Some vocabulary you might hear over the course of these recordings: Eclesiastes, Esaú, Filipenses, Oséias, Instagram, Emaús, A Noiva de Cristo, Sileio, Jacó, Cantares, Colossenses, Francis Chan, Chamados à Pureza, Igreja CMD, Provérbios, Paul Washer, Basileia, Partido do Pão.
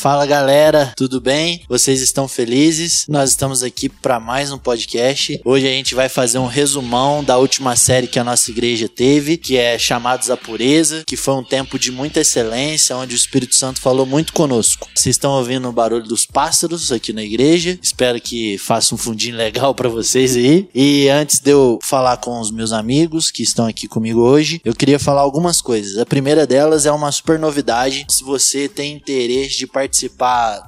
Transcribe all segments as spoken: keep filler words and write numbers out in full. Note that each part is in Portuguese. Fala galera, tudo bem? Vocês estão felizes? Nós estamos aqui para mais um podcast. Hoje a gente vai fazer um resumão da última série que a nossa igreja teve, que é Chamados à Pureza, que foi um tempo de muita excelência, onde o Espírito Santo falou muito conosco. Vocês estão ouvindo o barulho dos pássaros aqui na igreja. Espero que faça um fundinho legal para vocês aí. E antes de eu falar com os meus amigos que estão aqui comigo hoje, eu queria falar algumas coisas. A primeira delas é uma super novidade. Se você tem interesse de participar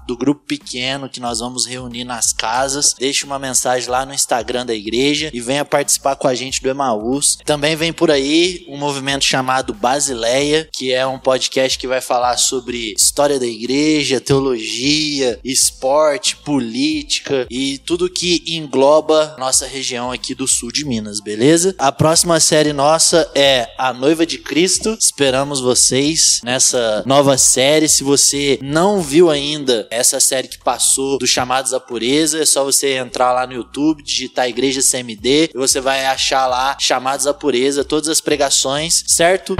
do grupo pequeno que nós vamos reunir nas casas, deixe uma mensagem lá no Instagram da igreja e venha participar com a gente do Emaús. Também vem por aí um movimento chamado Basileia, que é um podcast que vai falar sobre história da igreja, teologia, esporte, política e tudo que engloba nossa região aqui do sul de Minas, beleza? A próxima série nossa é A Noiva de Cristo. Esperamos vocês nessa nova série. Se você não viu ainda essa série que passou dos Chamados à Pureza, é só você entrar lá no YouTube, digitar Igreja C M D e você vai achar lá Chamados à Pureza, todas as pregações, certo?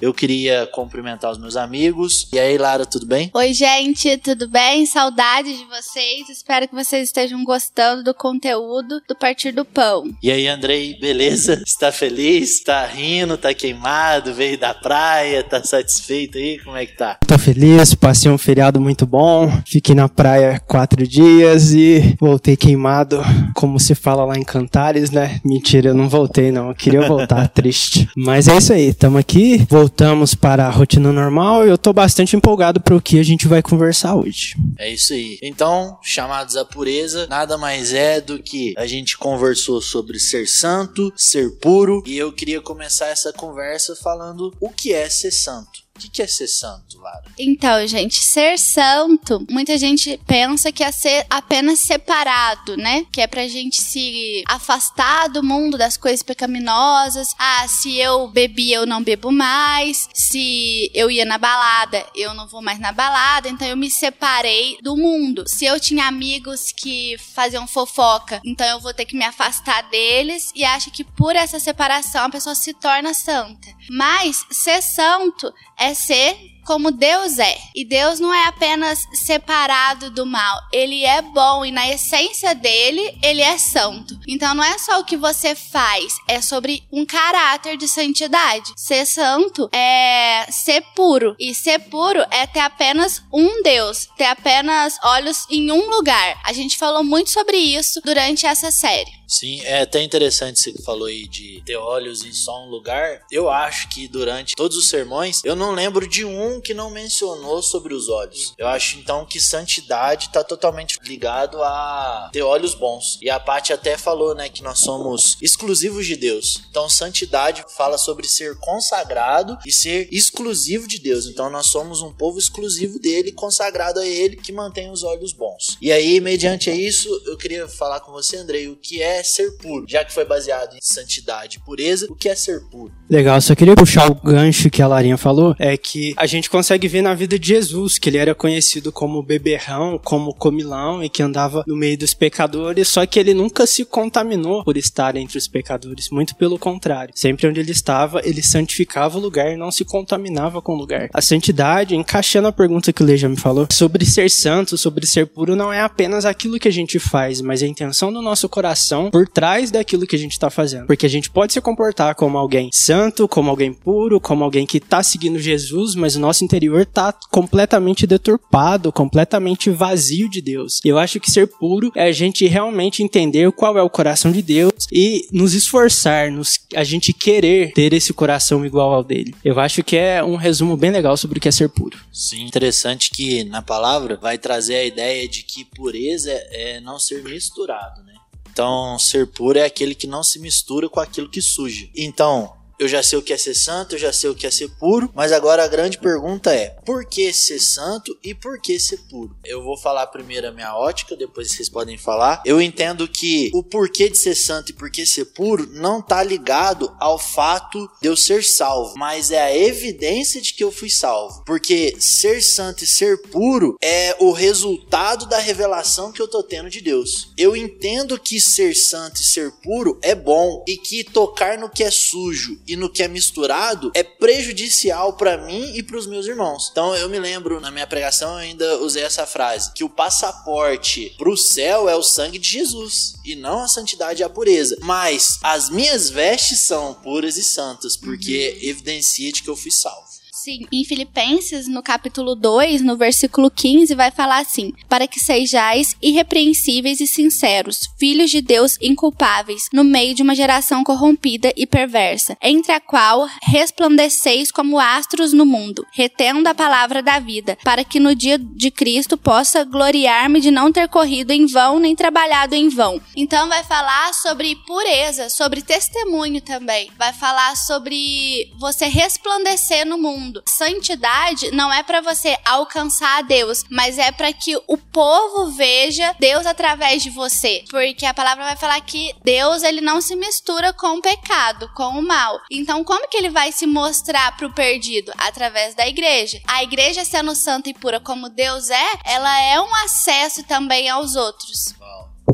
Eu queria cumprimentar os meus amigos. E aí, Lara, tudo bem? Oi, gente, tudo bem? Saudade de vocês. Espero que vocês estejam gostando do conteúdo do Partido do Pão. E aí, Andrei, beleza? Está feliz? Está rindo? Está queimado? Veio da praia? Está satisfeito aí? Como é que tá? Tô feliz, passei um feriado muito bom. Fiquei na praia quatro dias e voltei queimado, como se fala lá em Cantares, né? Mentira, eu não voltei, não. Eu queria voltar, triste. Mas é isso aí, estamos aqui. Voltamos. Voltamos para a rotina normal e eu tô bastante empolgado para o que a gente vai conversar hoje. É isso aí. Então, Chamados à Pureza, nada mais é do que a gente conversou sobre ser santo, ser puro, e eu queria começar essa conversa falando o que é ser santo. O que é ser santo, Lara? Então, gente, ser santo, muita gente pensa que é ser apenas separado, né? Que é pra gente se afastar do mundo, das coisas pecaminosas. Ah, se eu bebi, eu não bebo mais. Se eu ia na balada, eu não vou mais na balada. Então, eu me separei do mundo. Se eu tinha amigos que faziam fofoca, então eu vou ter que me afastar deles. E acho que por essa separação, a pessoa se torna santa. Mas, ser santo é ser como Deus é. E Deus não é apenas separado do mal. Ele é bom e na essência dele, ele é santo. Então não é só o que você faz, é sobre um caráter de santidade. Ser santo é ser puro. E ser puro é ter apenas um Deus, ter apenas olhos em um lugar. A gente falou muito sobre isso durante essa série. Sim, é até interessante você que falou aí de ter olhos em só um lugar. Eu acho que durante todos os sermões, eu não lembro de um que não mencionou sobre os olhos. Eu acho, então, que santidade está totalmente ligado a ter olhos bons. E a Paty até falou, né, que nós somos exclusivos de Deus. Então, santidade fala sobre ser consagrado e ser exclusivo de Deus. Então, nós somos um povo exclusivo dele, consagrado a ele, que mantém os olhos bons. E aí, mediante isso, eu queria falar com você, Andrei, o que é ser puro, já que foi baseado em santidade e pureza, o que é ser puro? Legal, só queria puxar o gancho que a Larinha falou, é que a gente consegue ver na vida de Jesus, que ele era conhecido como beberrão, como comilão e que andava no meio dos pecadores, só que ele nunca se contaminou por estar entre os pecadores, muito pelo contrário, sempre onde ele estava, ele santificava o lugar e não se contaminava com o lugar. A santidade, encaixando a pergunta que o Lê já me falou, sobre ser santo, sobre ser puro, não é apenas aquilo que a gente faz, mas a intenção do nosso coração por trás daquilo que a gente tá fazendo. Porque a gente pode se comportar como alguém santo, como alguém puro, como alguém que tá seguindo Jesus, mas o nosso interior tá completamente deturpado, completamente vazio de Deus. Eu acho que ser puro é a gente realmente entender qual é o coração de Deus e nos esforçar, nos, a gente querer ter esse coração igual ao dele. Eu acho que é um resumo bem legal sobre o que é ser puro. Sim, interessante que na palavra vai trazer a ideia de que pureza é não ser misturado, né? Então, ser puro é aquele que não se mistura com aquilo que surge. Então, eu já sei o que é ser santo, eu já sei o que é ser puro, mas agora a grande pergunta é, por que ser santo e por que ser puro? Eu vou falar primeiro a minha ótica, depois vocês podem falar. Eu entendo que o porquê de ser santo e porquê ser puro não está ligado ao fato de eu ser salvo, mas é a evidência de que eu fui salvo, porque ser santo e ser puro é o resultado da revelação que eu tô tendo de Deus. Eu entendo que ser santo e ser puro é bom e que tocar no que é sujo e no que é misturado é prejudicial para mim e para os meus irmãos. Então eu me lembro, na minha pregação eu ainda usei essa frase, que o passaporte pro céu é o sangue de Jesus e não a santidade e a pureza, mas as minhas vestes são puras e santas porque uhum. evidencia de que eu fui salvo. Sim, em Filipenses, no capítulo dois, no versículo quinze, vai falar assim: para que sejais irrepreensíveis e sinceros, filhos de Deus inculpáveis, no meio de uma geração corrompida e perversa, entre a qual resplandeceis como astros no mundo, retendo a palavra da vida, para que no dia de Cristo possa gloriar-me de não ter corrido em vão, nem trabalhado em vão. Então vai falar sobre pureza, sobre testemunho também, vai falar sobre você resplandecer no mundo. Santidade não é para você alcançar a Deus, mas é para que o povo veja Deus através de você, porque a palavra vai falar que Deus, ele não se mistura com o pecado, com o mal. Então como que ele vai se mostrar pro perdido? Através da igreja. A igreja, sendo santa e pura como Deus é, ela é um acesso também aos outros.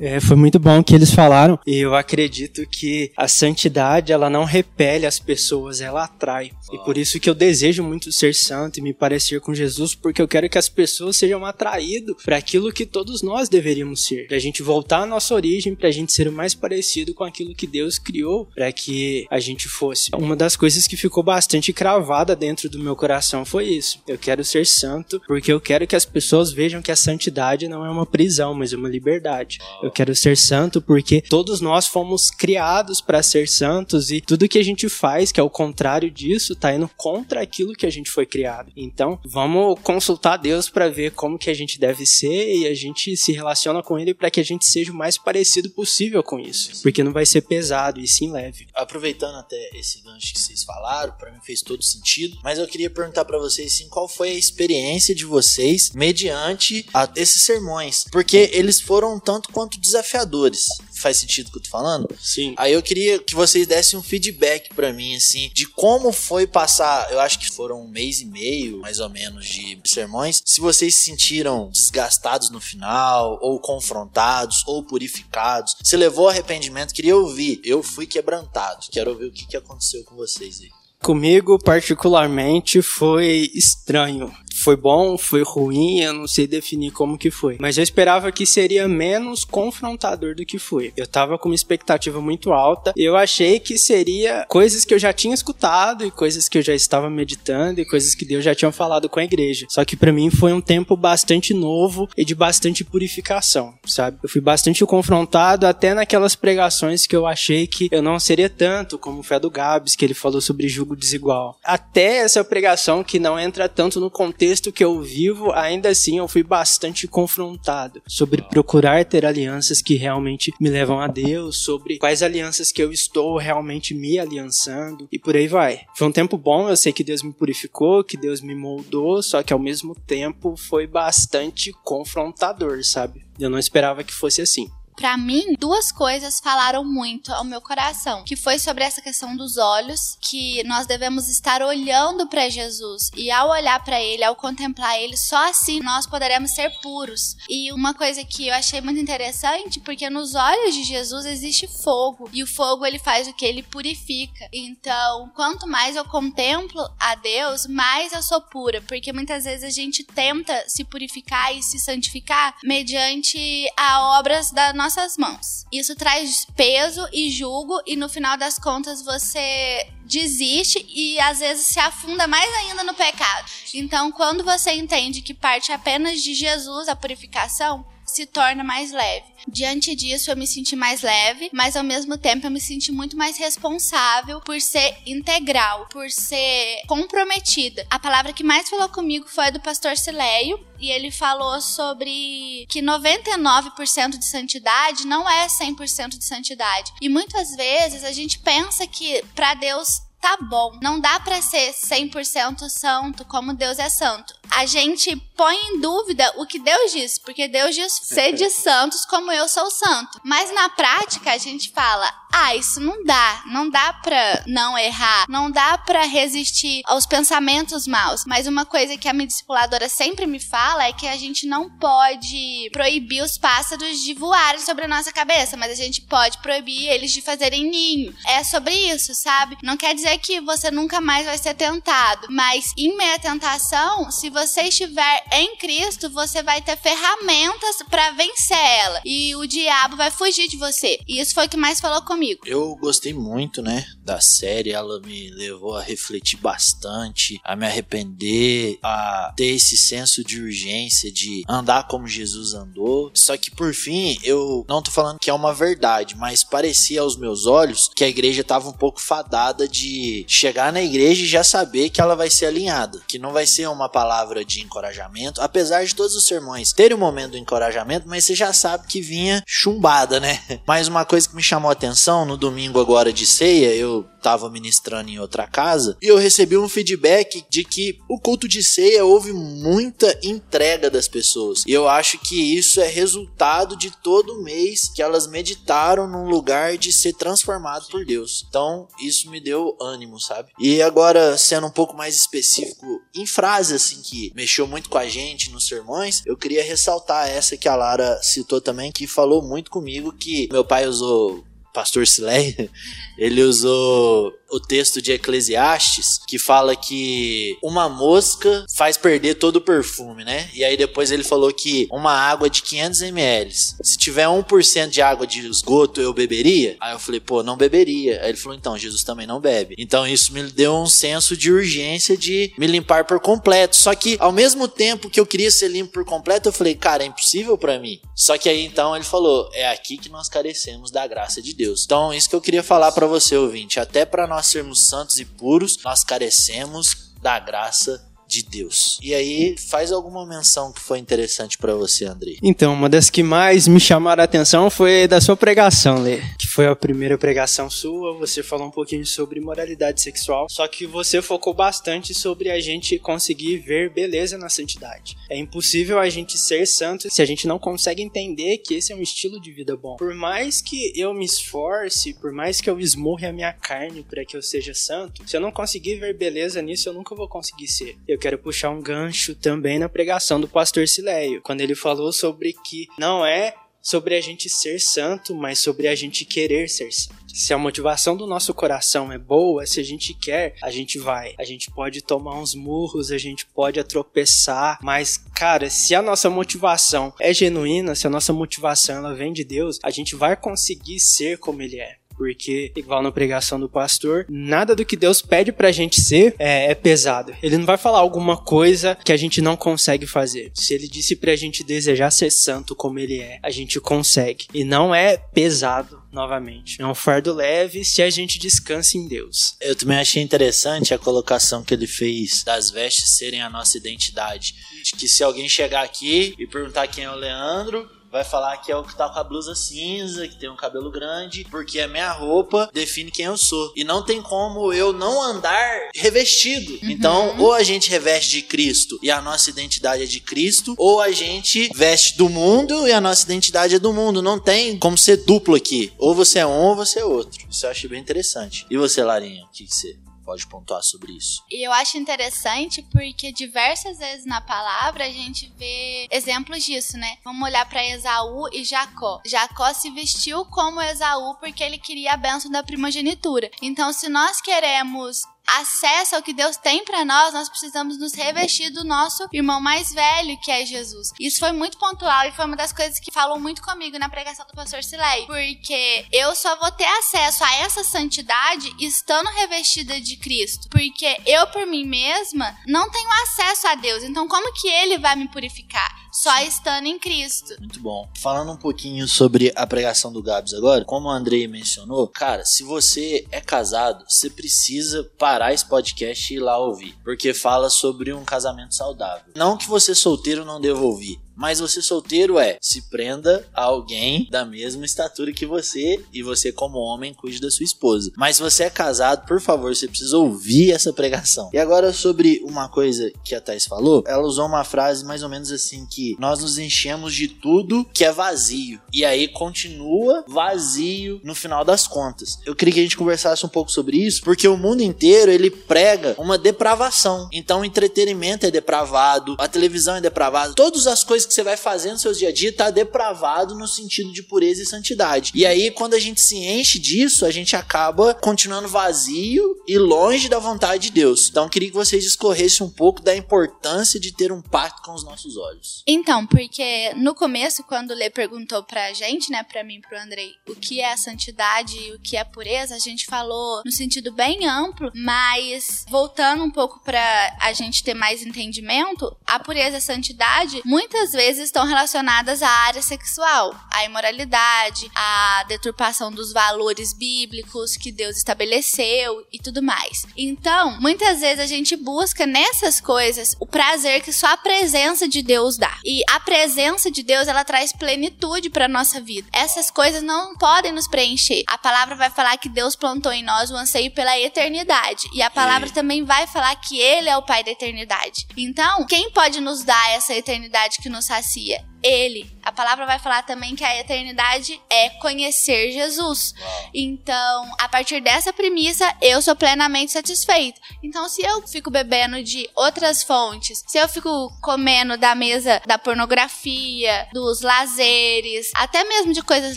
É, foi muito bom o que eles falaram, e eu acredito que a santidade, ela não repele as pessoas, ela atrai. E por isso que eu desejo muito ser santo e me parecer com Jesus, porque eu quero que as pessoas sejam atraídas para aquilo que todos nós deveríamos ser, pra gente voltar à nossa origem, pra gente ser o mais parecido com aquilo que Deus criou para que a gente fosse. Uma das coisas que ficou bastante cravada dentro do meu coração foi isso: eu quero ser santo porque eu quero que as pessoas vejam que a santidade não é uma prisão, mas uma liberdade. Eu quero ser santo porque todos nós fomos criados para ser santos, e tudo que a gente faz, que é o contrário disso, tá indo contra aquilo que a gente foi criado. Então, vamos consultar Deus para ver como que a gente deve ser, e a gente se relaciona com Ele para que a gente seja o mais parecido possível com isso, porque não vai ser pesado, e sim leve. Aproveitando até esse gancho que vocês falaram, para mim fez todo sentido, mas eu queria perguntar para vocês, sim, qual foi a experiência de vocês mediante a esses sermões, porque eles foram tanto quanto desafiadores. Faz sentido o que eu tô falando? Sim. Aí eu queria que vocês dessem um feedback pra mim, assim, de como foi passar, eu acho que foram um mês e meio, mais ou menos, de sermões. Se vocês se sentiram desgastados no final, ou confrontados, ou purificados, se levou arrependimento, queria ouvir. Eu fui quebrantado. Quero ouvir o que, que aconteceu com vocês aí. Comigo, particularmente, foi estranho. Foi bom, foi ruim, eu não sei definir como que foi. Mas eu esperava que seria menos confrontador do que foi. Eu tava com uma expectativa muito alta. Eu achei que seria coisas que eu já tinha escutado, e coisas que eu já estava meditando, e coisas que Deus já tinha falado com a igreja. Só que pra mim foi um tempo bastante novo e de bastante purificação, sabe? Eu fui bastante confrontado até naquelas pregações que eu achei que eu não seria tanto, como o Fé do Gabs, que ele falou sobre julgo desigual. Até essa pregação que não entra tanto no contexto texto que eu vivo, ainda assim eu fui bastante confrontado sobre procurar ter alianças que realmente me levam a Deus, sobre quais alianças que eu estou realmente me aliançando, e por aí vai. Foi um tempo bom, eu sei que Deus me purificou, que Deus me moldou, só que ao mesmo tempo foi bastante confrontador, sabe? Eu não esperava que fosse assim. Pra mim, duas coisas falaram muito ao meu coração, que foi sobre essa questão dos olhos, que nós devemos estar olhando pra Jesus, e ao olhar pra Ele, ao contemplar Ele, só assim nós poderemos ser puros. E uma coisa que eu achei muito interessante, porque nos olhos de Jesus existe fogo, e o fogo, ele faz o que? Ele purifica. Então, quanto mais eu contemplo a Deus, mais eu sou pura, porque muitas vezes a gente tenta se purificar e se santificar mediante a obras da nossa nossas mãos. Isso traz peso e julgo, e no final das contas você desiste e às vezes se afunda mais ainda no pecado. Então, quando você entende que parte apenas de Jesus a purificação, se torna mais leve. Diante disso, eu me senti mais leve, mas ao mesmo tempo eu me senti muito mais responsável por ser integral, por ser comprometida. A palavra que mais falou comigo foi a do pastor Sileio, e ele falou sobre que noventa e nove por cento de santidade não é cem por cento de santidade. E muitas vezes a gente pensa que para Deus tá bom. Não dá pra ser cem por cento santo como Deus é santo. A gente põe em dúvida o que Deus diz, porque Deus diz, sede santos como eu sou santo. Mas na prática a gente fala, ah, isso não dá, não dá pra não errar, não dá pra resistir aos pensamentos maus. Mas uma coisa que a minha discipuladora sempre me fala é que a gente não pode proibir os pássaros de voarem sobre a nossa cabeça, mas a gente pode proibir eles de fazerem ninho. É sobre isso, sabe? Não quer dizer que você nunca mais vai ser tentado, mas em meio à tentação, se você Se você estiver em Cristo, você vai ter ferramentas pra vencer ela. E o diabo vai fugir de você. E isso foi o que mais falou comigo. Eu gostei muito, né, da série. Ela me levou a refletir bastante, a me arrepender, a ter esse senso de urgência, de andar como Jesus andou. Só que, por fim, eu não tô falando que é uma verdade, mas parecia aos meus olhos que a igreja tava um pouco fadada de chegar na igreja e já saber que ela vai ser alinhada. Que não vai ser uma palavra de encorajamento, apesar de todos os sermões terem um momento do encorajamento, mas você já sabe que vinha chumbada, né? Mas uma coisa que me chamou a atenção, no domingo agora de ceia, eu tava ministrando em outra casa, e eu recebi um feedback de que o culto de ceia houve muita entrega das pessoas, e eu acho que isso é resultado de todo mês que elas meditaram num lugar de ser transformado por Deus. Então, isso me deu ânimo, sabe? E agora, sendo um pouco mais específico, em frases assim que mexeu muito com a gente nos sermões, eu queria ressaltar essa que a Lara citou também, que falou muito comigo, que meu pai usou, pastor Sileia, ele usou o texto de Eclesiastes, que fala que uma mosca faz perder todo o perfume, né? E aí depois ele falou que uma água de quinhentos mililitros, se tiver um por cento de água de esgoto, eu beberia? Aí eu falei, pô, não beberia. Aí ele falou, então, Jesus também não bebe. Então isso me deu um senso de urgência de me limpar por completo. Só que ao mesmo tempo que eu queria ser limpo por completo, eu falei, cara, é impossível pra mim. Só que aí então ele falou, é aqui que nós carecemos da graça de Deus. Então isso que eu queria falar pra você, ouvinte, até pra nós Nós sermos santos e puros, nós carecemos da graça de Deus. E aí, faz alguma menção que foi interessante pra você, Andrei? Então, uma das que mais me chamaram a atenção foi da sua pregação, Lê. Que foi a primeira pregação sua, você falou um pouquinho sobre moralidade sexual, só que você focou bastante sobre a gente conseguir ver beleza na santidade. É impossível a gente ser santo se a gente não consegue entender que esse é um estilo de vida bom. Por mais que eu me esforce, por mais que eu esmurre a minha carne pra que eu seja santo, se eu não conseguir ver beleza nisso, eu nunca vou conseguir ser. Eu Eu quero puxar um gancho também na pregação do pastor Sileio, quando ele falou sobre que não é sobre a gente ser santo, mas sobre a gente querer ser santo. Se a motivação do nosso coração é boa, se a gente quer, a gente vai. A gente pode tomar uns murros, a gente pode tropeçar, mas, cara, se a nossa motivação é genuína, se a nossa motivação ela vem de Deus, a gente vai conseguir ser como ele é. Porque, igual na pregação do pastor, nada do que Deus pede pra gente ser é, é pesado. Ele não vai falar alguma coisa que a gente não consegue fazer. Se ele disse pra gente desejar ser santo como ele é, a gente consegue. E não é pesado, novamente. É um fardo leve se a gente descansa em Deus. Eu também achei interessante a colocação que ele fez das vestes serem a nossa identidade. De que se alguém chegar aqui e perguntar quem é o Leandro, vai falar que é o que tá com a blusa cinza, que tem um cabelo grande, porque a minha roupa define quem eu sou. E não tem como eu não andar revestido. Uhum. Então, ou a gente reveste de Cristo e a nossa identidade é de Cristo, ou a gente veste do mundo e a nossa identidade é do mundo. Não tem como ser duplo aqui. Ou você é um ou você é outro. Isso eu achei bem interessante. E você, Larinha, o que que você... pode pontuar sobre isso? E eu acho interessante porque diversas vezes na palavra a gente vê exemplos disso, né? Vamos olhar para Esaú e Jacó. Jacó se vestiu como Esaú porque ele queria a bênção da primogenitura. Então, se nós queremos acesso ao que Deus tem pra nós, nós precisamos nos revestir do nosso irmão mais velho, que é Jesus. Isso foi muito pontual e foi uma das coisas que falou muito comigo na pregação do pastor Silei, porque eu só vou ter acesso a essa santidade estando revestida de Cristo, porque eu por mim mesma não tenho acesso a Deus, então como que ele vai me purificar? Só estando em Cristo. Muito bom. Falando um pouquinho sobre a pregação do Gabs agora, como o Andrei mencionou, cara, se você é casado, você precisa parar esse podcast e ir lá ouvir, porque fala sobre um casamento saudável. Não que você solteiro não deva ouvir, Mas você solteiro é, se prenda a alguém da mesma estatura que você e você como homem cuide da sua esposa. Mas se você é casado, por favor, você precisa ouvir essa pregação. E agora sobre uma coisa que a Thais falou, ela usou uma frase mais ou menos assim que nós nos enchemos de tudo que é vazio. E aí continua vazio no final das contas. Eu queria que a gente conversasse um pouco sobre isso, porque o mundo inteiro ele prega uma depravação. Então o entretenimento é depravado, a televisão é depravada, todas as coisas que você vai fazer no seu dia a dia tá depravado no sentido de pureza e santidade. E aí quando a gente se enche disso, a gente acaba continuando vazio e longe da vontade de Deus. Então eu queria que vocês discorressem um pouco da importância de ter um pacto com os nossos olhos. Então, porque no começo quando o Lê perguntou pra gente, né, pra mim e pro Andrei, o que é a santidade e o que é a pureza, a gente falou no sentido bem amplo, mas voltando um pouco pra a gente ter mais entendimento, a pureza e a santidade muitas vezes estão relacionadas à área sexual, à imoralidade, à deturpação dos valores bíblicos que Deus estabeleceu e tudo mais. Então, muitas vezes a gente busca nessas coisas o prazer que só a presença de Deus dá. E a presença de Deus, ela traz plenitude pra nossa vida. Essas coisas não podem nos preencher. A palavra vai falar que Deus plantou em nós o anseio pela eternidade. E a palavra é. também vai falar que Ele é o Pai da eternidade. Então, quem pode nos dar essa eternidade que nos sacia? Ele. A palavra vai falar também que a eternidade é conhecer Jesus. Então, a partir dessa premissa, eu sou plenamente satisfeito. Então, se eu fico bebendo de outras fontes, se eu fico comendo da mesa da pornografia, dos lazeres, até mesmo de coisas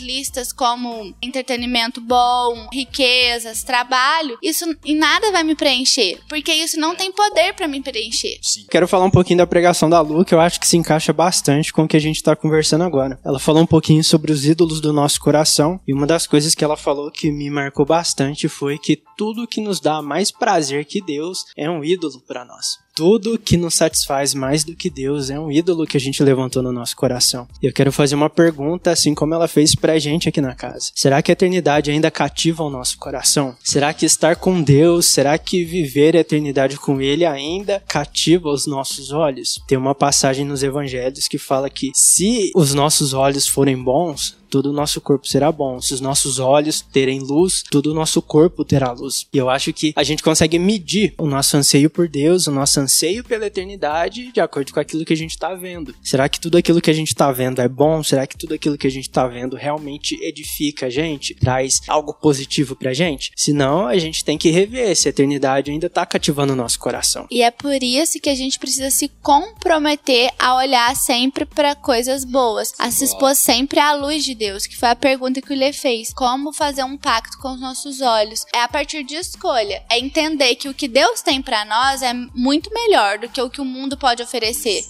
listas como entretenimento bom, riquezas, trabalho, isso em nada vai me preencher, porque isso não tem poder pra me preencher. Sim. Quero falar um pouquinho da pregação da Lu, que eu acho que se encaixa bastante com o que a gente está conversando agora. Ela falou um pouquinho sobre os ídolos do nosso coração, e uma das coisas que ela falou que me marcou bastante foi que tudo que nos dá mais prazer que Deus é um ídolo para nós. Tudo que nos satisfaz mais do que Deus é um ídolo que a gente levantou no nosso coração. E eu quero fazer uma pergunta, assim como ela fez pra gente aqui na casa. Será que a eternidade ainda cativa o nosso coração? Será que estar com Deus, será que viver a eternidade com Ele ainda cativa os nossos olhos? Tem uma passagem nos Evangelhos que fala que se os nossos olhos forem bons, todo o nosso corpo será bom. Se os nossos olhos terem luz, todo o nosso corpo terá luz. E eu acho que a gente consegue medir o nosso anseio por Deus, o nosso anseio pela eternidade, de acordo com aquilo que a gente está vendo. Será que tudo aquilo que a gente está vendo é bom? Será que tudo aquilo que a gente está vendo realmente edifica a gente? Traz algo positivo pra gente? Se não, a gente tem que rever se a eternidade ainda está cativando o nosso coração. E é por isso que a gente precisa se comprometer a olhar sempre para coisas boas, a se expor sempre à luz de Deus. Deus, que foi a pergunta que o Lê fez. Como fazer um pacto com os nossos olhos? É a partir de escolha. É entender que o que Deus tem pra nós é muito melhor do que o que o mundo pode oferecer.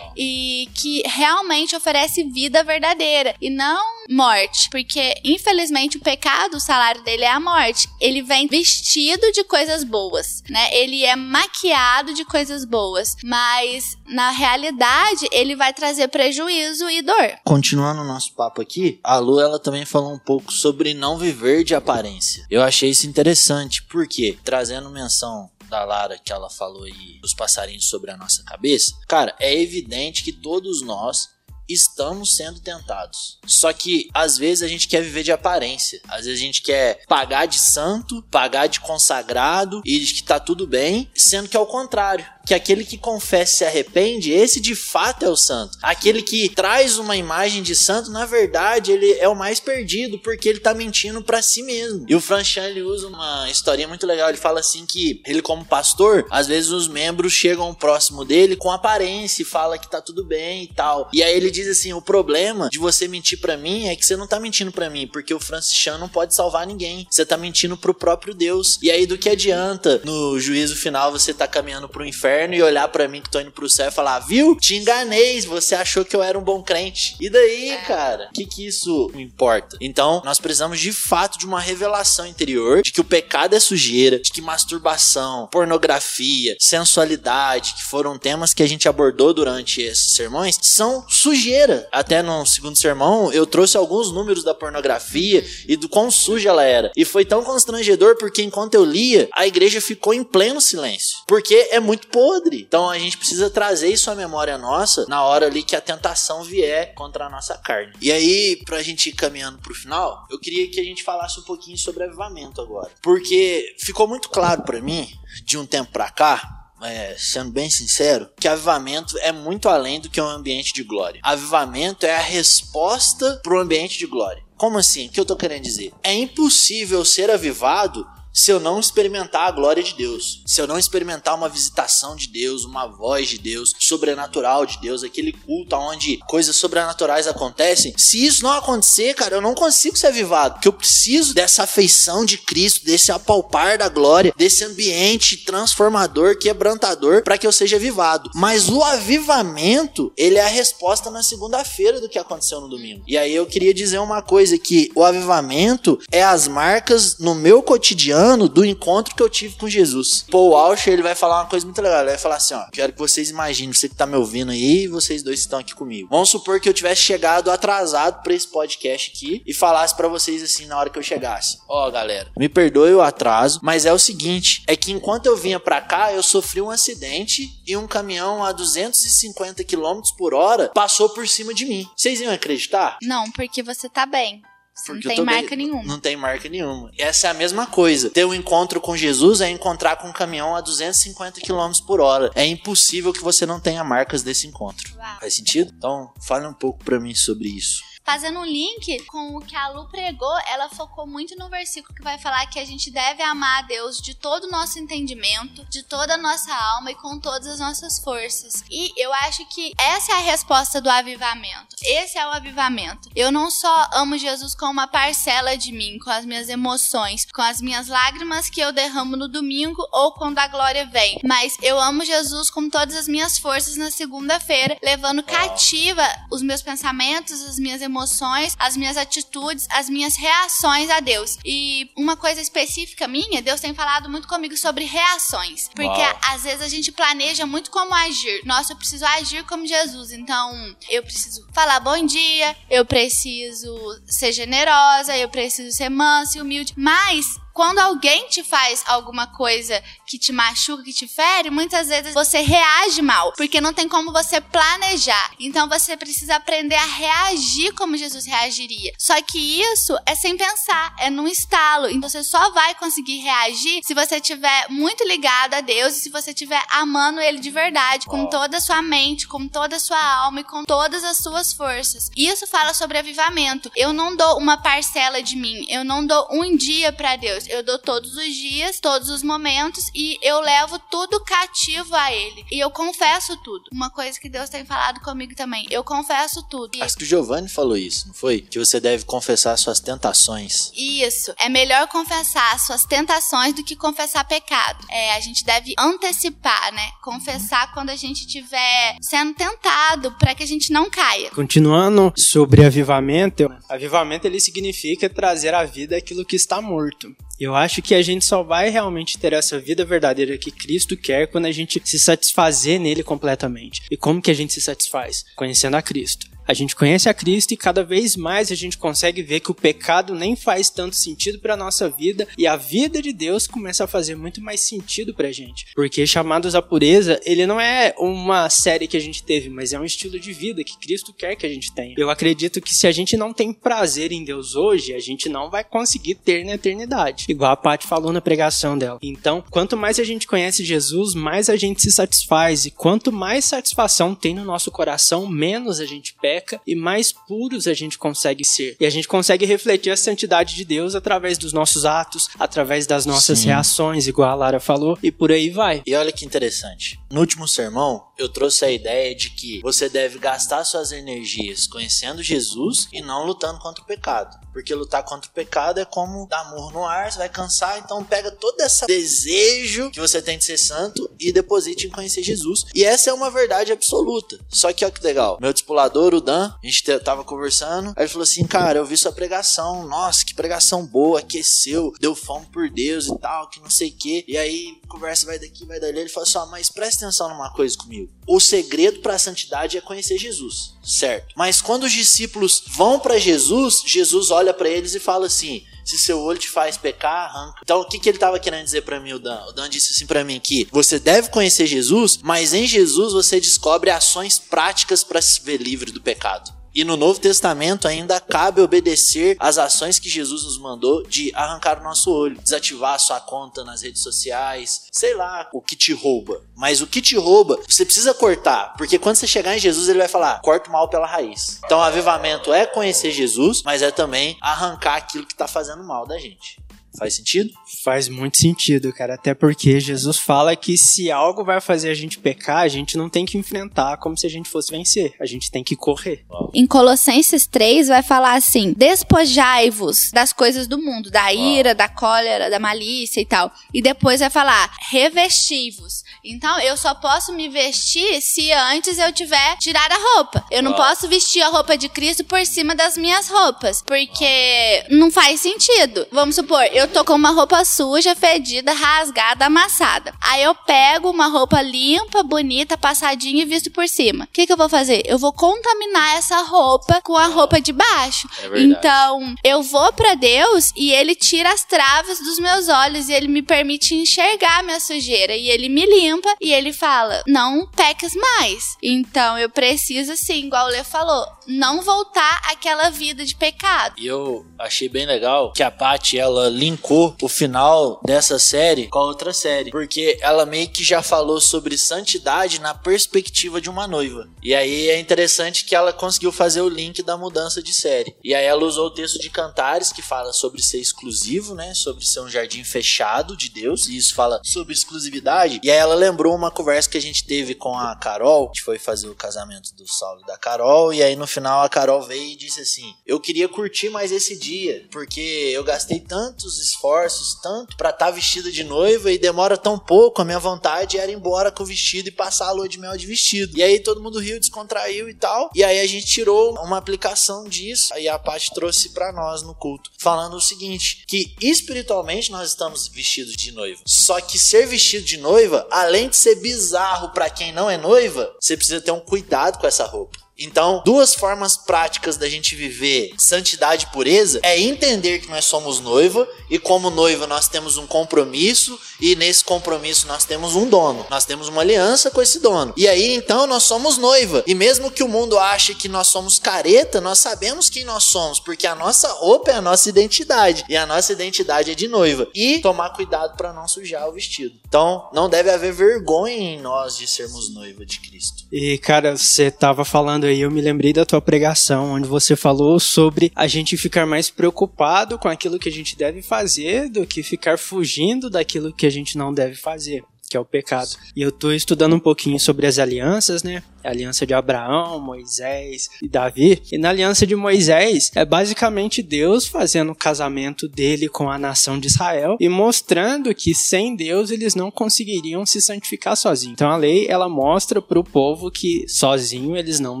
E que realmente oferece vida verdadeira e não morte. Porque, infelizmente, o pecado, o salário dele é a morte. Ele vem vestido de coisas boas, né? Ele é maquiado de coisas boas. Mas, na realidade, ele vai trazer prejuízo e dor. Continuando o nosso papo aqui, a Lu, ela também falou um pouco sobre não viver de aparência. Eu achei isso interessante, porque, trazendo menção da Lara, que ela falou aí dos passarinhos sobre a nossa cabeça, cara, é evidente que todos nós estamos sendo tentados. Só que, às vezes, a gente quer viver de aparência. Às vezes, a gente quer pagar de santo, pagar de consagrado e de que tá tudo bem, sendo que é o contrário. Que aquele que confessa e se arrepende, esse de fato é o santo. Aquele que traz uma imagem de santo, na verdade, ele é o mais perdido, porque ele tá mentindo pra si mesmo. E o Francis Chan, ele usa uma historinha muito legal. Ele fala assim que ele, como pastor, às vezes os membros chegam próximo dele com aparência e fala que tá tudo bem e tal. E aí ele diz assim, o problema de você mentir pra mim é que você não tá mentindo pra mim, porque o Francis Chan não pode salvar ninguém. Você tá mentindo pro próprio Deus. E aí do que adianta no juízo final você tá caminhando pro inferno e olhar pra mim que tô indo pro céu e falar, viu? Te enganei, você achou que eu era um bom crente. E daí, cara? O que que isso importa? Então, nós precisamos de fato de uma revelação interior de que o pecado é sujeira, de que masturbação, pornografia, sensualidade, que foram temas que a gente abordou durante esses sermões, são sujeiras sujeira. Até no segundo sermão, eu trouxe alguns números da pornografia e do quão suja ela era. E foi tão constrangedor porque enquanto eu lia, a igreja ficou em pleno silêncio. Porque é muito podre. Então a gente precisa trazer isso à memória nossa na hora ali que a tentação vier contra a nossa carne. E aí, pra gente ir caminhando pro final, eu queria que a gente falasse um pouquinho sobre avivamento agora. Porque ficou muito claro pra mim, de um tempo pra cá, É, sendo bem sincero, que avivamento é muito além do que um ambiente de glória. Avivamento é a resposta para o ambiente de glória. Como assim? O que eu tô querendo dizer? É impossível ser avivado se eu não experimentar a glória de Deus, se eu não experimentar uma visitação de Deus, uma voz de Deus, sobrenatural de Deus, aquele culto onde coisas sobrenaturais acontecem. Se isso não acontecer, cara, eu não consigo ser avivado, porque eu preciso dessa afeição de Cristo, desse apalpar da glória, desse ambiente transformador, quebrantador, para que eu seja avivado. Mas o avivamento, ele é a resposta na segunda-feira do que aconteceu no domingo. E aí eu queria dizer uma coisa, que o avivamento é as marcas no meu cotidiano do encontro que eu tive com Jesus. Paul Washer, ele vai falar uma coisa muito legal. Ele vai falar assim, ó, quero que vocês imaginem, você que tá me ouvindo aí, vocês dois que estão aqui comigo. Vamos supor que eu tivesse chegado atrasado pra esse podcast aqui e falasse pra vocês assim, na hora que eu chegasse, ó, galera, me perdoe o atraso, mas é o seguinte, é que enquanto eu vinha pra cá, eu sofri um acidente e um caminhão a duzentos e cinquenta quilômetros por hora passou por cima de mim. Vocês iam acreditar? Não, porque você tá bem. Porque não tem marca bem, nenhuma. Não tem marca nenhuma. Essa é a mesma coisa. Ter um encontro com Jesus é encontrar com um caminhão a duzentos e cinquenta quilômetros por hora. É impossível que você não tenha marcas desse encontro. Uau. Faz sentido? Então, fale um pouco pra mim sobre isso. Fazendo um link com o que a Lu pregou, ela focou muito no versículo que vai falar que a gente deve amar a Deus de todo o nosso entendimento, de toda a nossa alma e com todas as nossas forças. E eu acho que essa é a resposta do avivamento. Esse é o avivamento. Eu não só amo Jesus com uma parcela de mim, com as minhas emoções, com as minhas lágrimas que eu derramo no domingo ou quando a glória vem, mas eu amo Jesus com todas as minhas forças na segunda-feira, levando cativa os meus pensamentos, as minhas emoções, emoções, as minhas atitudes, as minhas reações a Deus. E uma coisa específica minha, Deus tem falado muito comigo sobre reações, porque wow. às vezes a gente planeja muito como agir. Nossa, eu preciso agir como Jesus, então eu preciso falar bom dia, eu preciso ser generosa, eu preciso ser mansa e humilde, mas quando alguém te faz alguma coisa que te machuca, que te fere, muitas vezes você reage mal, porque não tem como você planejar. Então você precisa aprender a reagir como Jesus reagiria. Só que isso é sem pensar, é num estalo. Então você só vai conseguir reagir se você estiver muito ligado a Deus e se você estiver amando Ele de verdade, com toda a sua mente, com toda a sua alma e com todas as suas forças. Isso fala sobre avivamento. Eu não dou uma parcela de mim, eu não dou um dia pra Deus. Eu dou todos os dias, todos os momentos, e eu levo tudo cativo a Ele. E eu confesso tudo. Uma coisa que Deus tem falado comigo também. Eu confesso tudo. E... acho que o Giovanni falou isso, não foi? Que você deve confessar suas tentações. Isso. É melhor confessar suas tentações do que confessar pecado. É, a gente deve antecipar, né? Confessar quando a gente estiver sendo tentado, para que a gente não caia. Continuando sobre avivamento, avivamento ele significa trazer à vida aquilo que está morto. Eu acho que a gente só vai realmente ter essa vida verdadeira que Cristo quer quando a gente se satisfazer nele completamente. E como que a gente se satisfaz? Conhecendo a Cristo. A gente conhece a Cristo e cada vez mais a gente consegue ver que o pecado nem faz tanto sentido para a nossa vida e a vida de Deus começa a fazer muito mais sentido para a gente. Porque Chamados à Pureza, ele não é uma série que a gente teve, mas é um estilo de vida que Cristo quer que a gente tenha. Eu acredito que se a gente não tem prazer em Deus hoje, a gente não vai conseguir ter na eternidade. Igual a Paty falou na pregação dela. Então, quanto mais a gente conhece Jesus, mais a gente se satisfaz. E quanto mais satisfação tem no nosso coração, menos a gente perde. E mais puros a gente consegue ser. E a gente consegue refletir a santidade de Deus através dos nossos atos, através das nossas Sim. reações, igual a Lara falou, e por aí vai. E olha que interessante. No último sermão, eu trouxe a ideia de que você deve gastar suas energias conhecendo Jesus e não lutando contra o pecado. Porque lutar contra o pecado é como dar murro no ar, você vai cansar, então pega todo esse desejo que você tem de ser santo e deposite em conhecer Jesus. E essa é uma verdade absoluta. Só que olha que legal, meu discipulador, o Dan, a gente tava conversando, aí ele falou assim, cara, eu vi sua pregação, nossa, que pregação boa, aqueceu, deu fome por Deus e tal, que não sei o que. E aí, conversa vai daqui, vai dali, ele falou assim, ah, mas presta atenção numa coisa comigo. o segredo para a santidade é conhecer Jesus, certo? Mas quando os discípulos vão para Jesus, Jesus olha para eles e fala assim: se seu olho te faz pecar, arranca. Então o que, que ele estava querendo dizer para mim, o Dan? O Dan disse assim para mim que você deve conhecer Jesus, mas em Jesus você descobre ações práticas para se ver livre do pecado. E no Novo Testamento ainda cabe obedecer às ações que Jesus nos mandou de arrancar o nosso olho, desativar a sua conta nas redes sociais, sei lá o que te rouba. Mas o que te rouba, você precisa cortar, porque quando você chegar em Jesus, ele vai falar: corta o mal pela raiz. Então o avivamento é conhecer Jesus, mas é também arrancar aquilo que está fazendo mal da gente. Faz sentido? Faz muito sentido, cara. Até porque Jesus fala que se algo vai fazer a gente pecar, a gente não tem que enfrentar como se a gente fosse vencer. A gente tem que correr. Em Colossenses três vai falar assim: despojai-vos das coisas do mundo, da ira, da cólera, da malícia e tal. E depois vai falar: revesti-vos. Então eu só posso me vestir se antes eu tiver tirado a roupa. Eu não posso vestir a roupa de Cristo por cima das minhas roupas, porque não faz sentido. Vamos supor, eu Eu tô com uma roupa suja, fedida, rasgada, amassada. Aí eu pego uma roupa limpa, bonita, passadinha e visto por cima. O que que eu vou fazer? Eu vou contaminar essa roupa com a roupa de baixo. É então, eu vou pra Deus e Ele tira as travas dos meus olhos e Ele me permite enxergar a minha sujeira. E Ele me limpa e Ele fala: não peques mais. Então, eu preciso, sim, igual o Lê falou, não voltar àquela vida de pecado. E eu achei bem legal que a Paty, ela limpa o final dessa série com a outra série, porque ela meio que já falou sobre santidade na perspectiva de uma noiva, e aí é interessante que ela conseguiu fazer o link da mudança de série, e aí ela usou o texto de Cantares, que fala sobre ser exclusivo, né, sobre ser um jardim fechado de Deus, e isso fala sobre exclusividade, e aí ela lembrou uma conversa que a gente teve com a Carol, que foi fazer o casamento do Saulo e da Carol, e aí no final a Carol veio e disse assim: eu queria curtir mais esse dia, porque eu gastei tantos esforços, tanto pra estar tá vestida de noiva e demora tão pouco, a minha vontade era ir embora com o vestido e passar a lua de mel de vestido. E aí todo mundo riu, descontraiu e tal, e aí a gente tirou uma aplicação disso, e a Paty trouxe pra nós no culto, falando o seguinte, que espiritualmente nós estamos vestidos de noiva, só que ser vestido de noiva, além de ser bizarro pra quem não é noiva, você precisa ter um cuidado com essa roupa. Então, duas formas práticas da gente viver santidade e pureza é entender que nós somos noiva, e como noiva nós temos um compromisso, e nesse compromisso nós temos um dono, nós temos uma aliança com esse dono. E aí, então, nós somos noiva. E mesmo que o mundo ache que nós somos careta, nós sabemos quem nós somos, porque a nossa roupa é a nossa identidade, e a nossa identidade é de noiva. E tomar cuidado para não sujar o vestido. Então, não deve haver vergonha em nós de sermos noiva de Cristo. E, cara, você tava falando aí, eu me lembrei da tua pregação, onde você falou sobre a gente ficar mais preocupado com aquilo que a gente deve fazer do que ficar fugindo daquilo que a gente não deve fazer, que é o pecado. E eu tô estudando um pouquinho sobre as alianças, né? A aliança de Abraão, Moisés e Davi. E na aliança de Moisés, é basicamente Deus fazendo o casamento dele com a nação de Israel e mostrando que sem Deus eles não conseguiriam se santificar sozinhos. Então a lei, ela mostra pro povo que sozinho eles não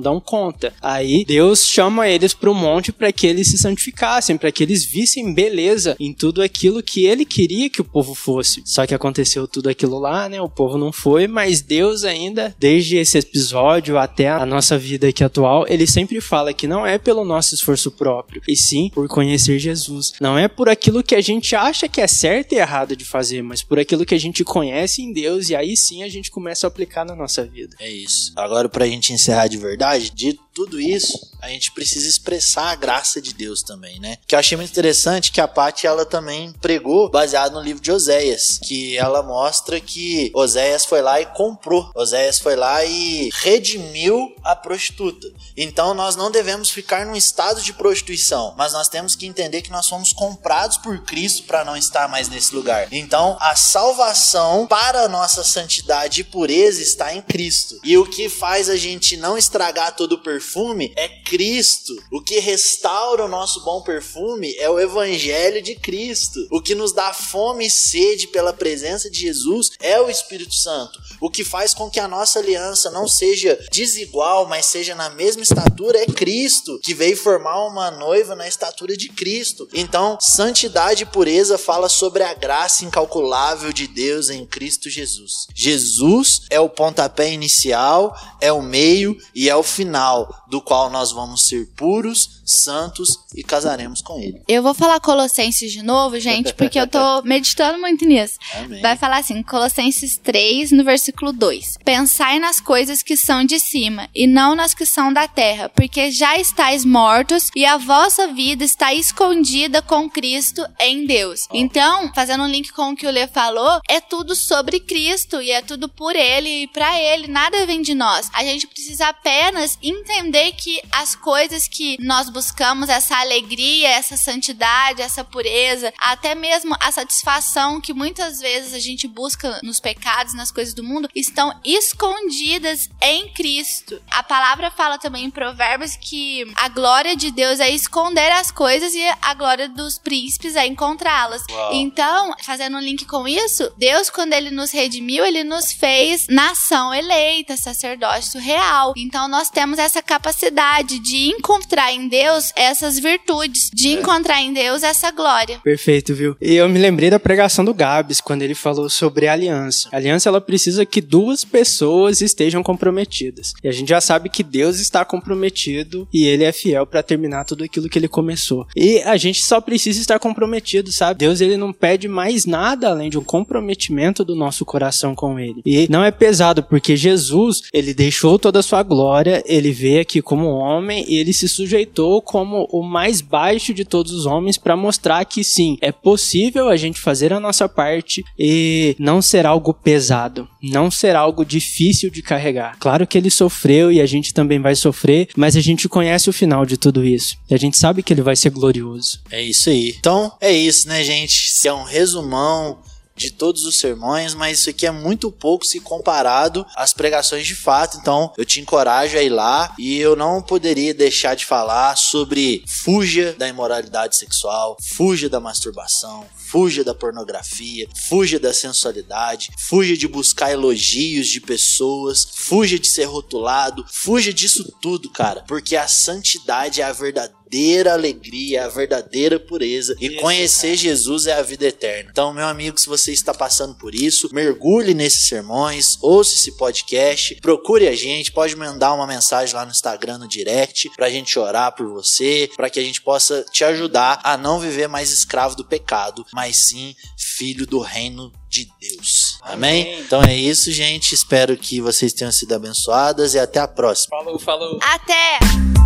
dão conta. Aí Deus chama eles pro monte para que eles se santificassem, para que eles vissem beleza em tudo aquilo que ele queria que o povo fosse. Só que aconteceu tudo aquilo lá, né, o povo não foi, mas Deus ainda, desde esse episódio até a nossa vida aqui atual, ele sempre fala que não é pelo nosso esforço próprio, e sim por conhecer Jesus. Não é por aquilo que a gente acha que é certo e errado de fazer, mas por aquilo que a gente conhece em Deus, e aí sim a gente começa a aplicar na nossa vida. É isso. Agora, pra gente encerrar de verdade, de tudo isso, a gente precisa expressar a graça de Deus também, né? Que eu achei muito interessante que a Paty, ela também pregou baseado no livro de Oséias, que ela mostra que Oséias foi lá e comprou. Oséias foi lá e redimiu a prostituta. Então nós não devemos ficar num estado de prostituição, mas nós temos que entender que nós fomos comprados por Cristo para não estar mais nesse lugar. Então a salvação para a nossa santidade e pureza está em Cristo. E o que faz a gente não estragar todo o perfil perfume é Cristo. O que restaura o nosso bom perfume é o Evangelho de Cristo. O que nos dá fome e sede pela presença de Jesus é o Espírito Santo. O que faz com que a nossa aliança não seja desigual, mas seja na mesma estatura é Cristo, que veio formar uma noiva na estatura de Cristo. Então, santidade e pureza fala sobre a graça incalculável de Deus em Cristo Jesus. Jesus é o pontapé inicial, é o meio e é o final, do qual nós vamos ser puros, santos e casaremos com ele. Eu vou falar Colossenses de novo, gente, porque eu tô meditando muito nisso. Amém. Vai falar assim, Colossenses três, no versículo dois. Pensai nas coisas que são de cima e não nas que são da terra, porque já estáis mortos e a vossa vida está escondida com Cristo em Deus. Oh. Então, fazendo um link com o que o Lê falou, é tudo sobre Cristo e é tudo por ele e pra ele, nada vem de nós. A gente precisa apenas entender que as coisas que nós buscamos, essa alegria, essa santidade, essa pureza, até mesmo a satisfação que muitas vezes a gente busca nos pecados, nas coisas do mundo, estão escondidas em Cristo. A palavra fala também em Provérbios que a glória de Deus é esconder as coisas e a glória dos príncipes é encontrá-las. Uau. Então, fazendo um link com isso, Deus, quando ele nos redimiu, ele nos fez nação eleita, sacerdócio real. Então, nós temos essa capacidade de encontrar em Deus essas virtudes, de encontrar em Deus essa glória. Perfeito, viu? E eu me lembrei da pregação do Gabs, quando ele falou sobre a aliança. A aliança, ela precisa que duas pessoas estejam comprometidas. E a gente já sabe que Deus está comprometido e ele é fiel para terminar tudo aquilo que ele começou. E a gente só precisa estar comprometido, sabe? Deus, ele não pede mais nada além de um comprometimento do nosso coração com ele. E não é pesado, porque Jesus, ele deixou toda a sua glória, ele veio aqui como homem e ele se sujeitou como o mais baixo de todos os homens para mostrar que sim, é possível a gente fazer a nossa parte e não ser algo pesado, não ser algo difícil de carregar. Claro que ele sofreu e a gente também vai sofrer, mas a gente conhece o final de tudo isso. E a gente sabe que ele vai ser glorioso. É isso aí. Então, é isso, né, gente? Esse é um resumão de todos os sermões, mas isso aqui é muito pouco se comparado às pregações de fato, então eu te encorajo a ir lá. E eu não poderia deixar de falar sobre fuja da imoralidade sexual, fuja da masturbação, fuja da pornografia, fuja da sensualidade, fuja de buscar elogios de pessoas, fuja de ser rotulado, fuja disso tudo, cara, porque a santidade é a verdadeira A verdadeira alegria, a verdadeira pureza, e conhecer Jesus é a vida eterna. Então, meu amigo, se você está passando por isso, mergulhe nesses sermões, ouça esse podcast, procure a gente, pode mandar uma mensagem lá no Instagram, no direct, pra gente orar por você, pra que a gente possa te ajudar a não viver mais escravo do pecado, mas sim filho do reino de Deus. Amém? Amém? Então é isso, gente. Espero que vocês tenham sido abençoadas e até a próxima. Falou, falou. Até!